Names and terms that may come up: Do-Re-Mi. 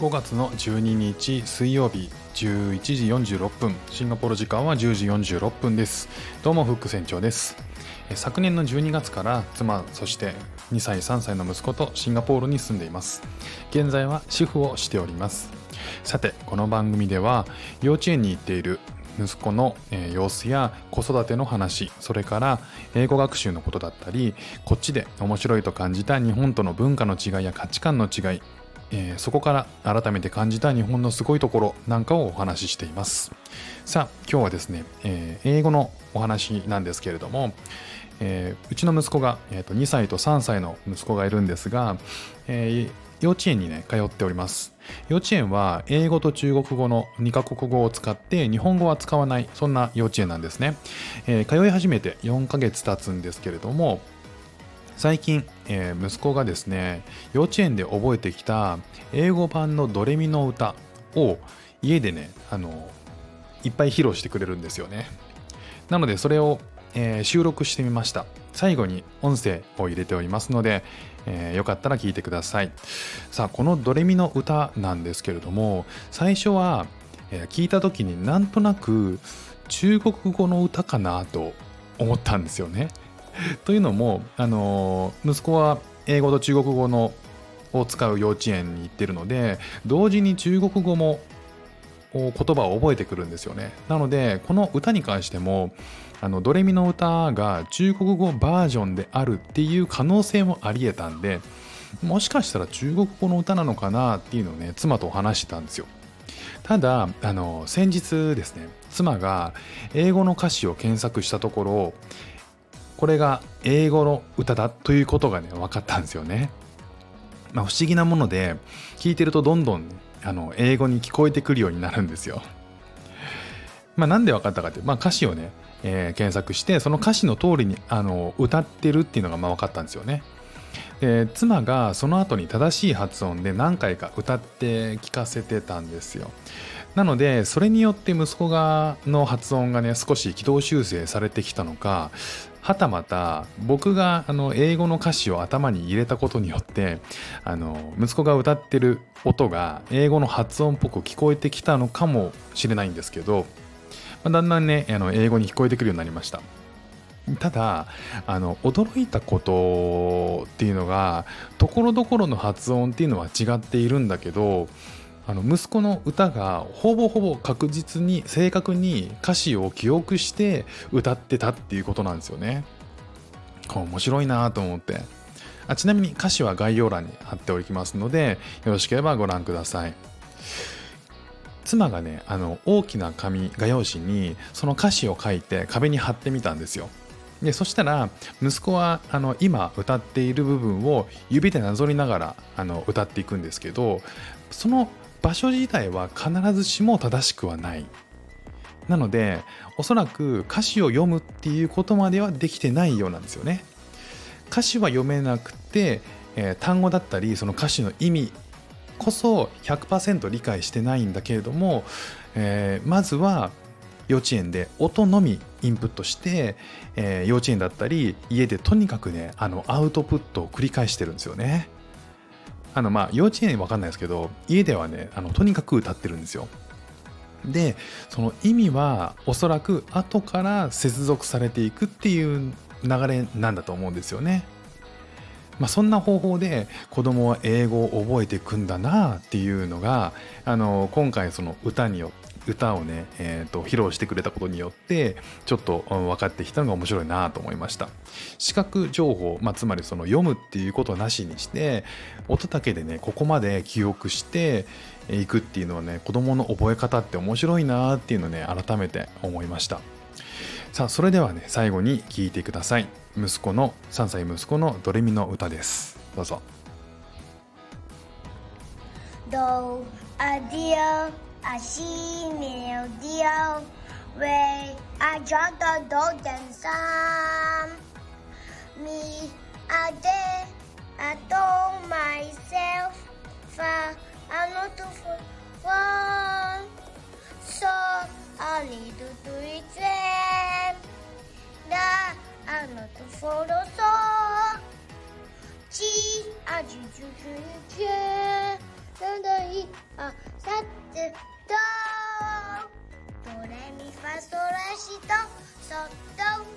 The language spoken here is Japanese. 5月の12日水曜日11時46分、シンガポール時間は10時46分です。どうもフック船長です。昨年の12月から妻、そして2歳3歳の息子とシンガポールに住んでいます。現在は主婦をしております。さて、この番組では幼稚園に行っている息子の様子や子育ての話、それから英語学習のことだったり、こっちで面白いと感じた日本との文化の違いや価値観の違い、そこから改めて感じた日本のすごいところなんかをお話ししています。さあ、今日はですね、英語のお話なんですけれども、うちの息子が、2歳と3歳の息子がいるんですが、幼稚園にね、通っております。幼稚園は英語と中国語の2カ国語を使って日本語は使わない、そんな幼稚園なんですね。通い始めて4ヶ月経つんですけれども、最近、息子がですね、幼稚園で覚えてきた英語版のドレミの歌を家でね、いっぱい披露してくれるんですよね。なのでそれを、収録してみました。最後に音声を入れておりますので、よかったら聞いてください。さあ、このドレミの歌なんですけれども、最初は、聞いた時になんとなく中国語の歌かなと思ったんですよね。というのも、息子は英語と中国語のを使う幼稚園に行っているので、同時に中国語も言葉を覚えてくるんですよね。なのでこの歌に関しても、ドレミの歌が中国語バージョンであるっていう可能性もあり得たんで、もしかしたら中国語の歌なのかなっていうのをね、妻と話してたんですよ。ただ、先日ですね、妻が英語の歌詞を検索したところ、これが英語の歌だということがね、分かったんですよね。不思議なもので、聞いてるとどんどん英語に聞こえてくるようになるんですよ。なんで分かったかって、歌詞をね、検索してその歌詞の通りに歌ってるっていうのが分かったんですよね。で、妻がその後に正しい発音で何回か歌って聞かせてたんですよ。なのでそれによって息子がの発音がね、少し軌道修正されてきたのか、はたまた僕が英語の歌詞を頭に入れたことによって、息子が歌ってる音が英語の発音っぽく聞こえてきたのかもしれないんですけど、だんだんね、英語に聞こえてくるようになりました。ただ驚いたことっていうのが、ところどころの発音っていうのは違っているんだけど、息子の歌がほぼ確実に正確に歌詞を記憶して歌ってたっていうことなんですよね。面白いなと思って、ちなみに歌詞は概要欄に貼っておきますので、よろしければご覧ください。妻がね、大きな紙、画用紙にその歌詞を書いて壁に貼ってみたんですよ。で、そしたら息子は今歌っている部分を指でなぞりながら歌っていくんですけど、その場所自体は必ずしも正しくはない。なのでおそらく歌詞を読むっていうことまではできてないようなんですよね。歌詞は読めなくて、単語だったりその歌詞の意味こそ 100% 理解してないんだけれども、まずは幼稚園で音のみインプットして、幼稚園だったり家でとにかくね、アウトプットを繰り返してるんですよね。幼稚園わかんないですけど、家ではね、とにかく歌ってるんですよ。で、その意味はおそらく後から接続されていくっていう流れなんだと思うんですよね。そんな方法で子供は英語を覚えていくんだなっていうのが、今回その歌をね、披露してくれたことによってちょっと分かってきたのが面白いなと思いました。視覚情報、つまりその読むっていうことなしにして音だけでね、ここまで記憶していくっていうのはね、子供の覚え方って面白いなっていうのをね、改めて思いました。さあ、それではね、最後に聞いてください。息子の3歳息子のドレミの歌です。どうぞ。ドアディオ足におりよ、ウェイアジャタドーデンサン、ミアデアトーマイセルフ、ファアノトフワン、ソアリドトイツェン、ダアノトフォロソー、チアジュジュジュジュ、なんだいミファソラシドソド。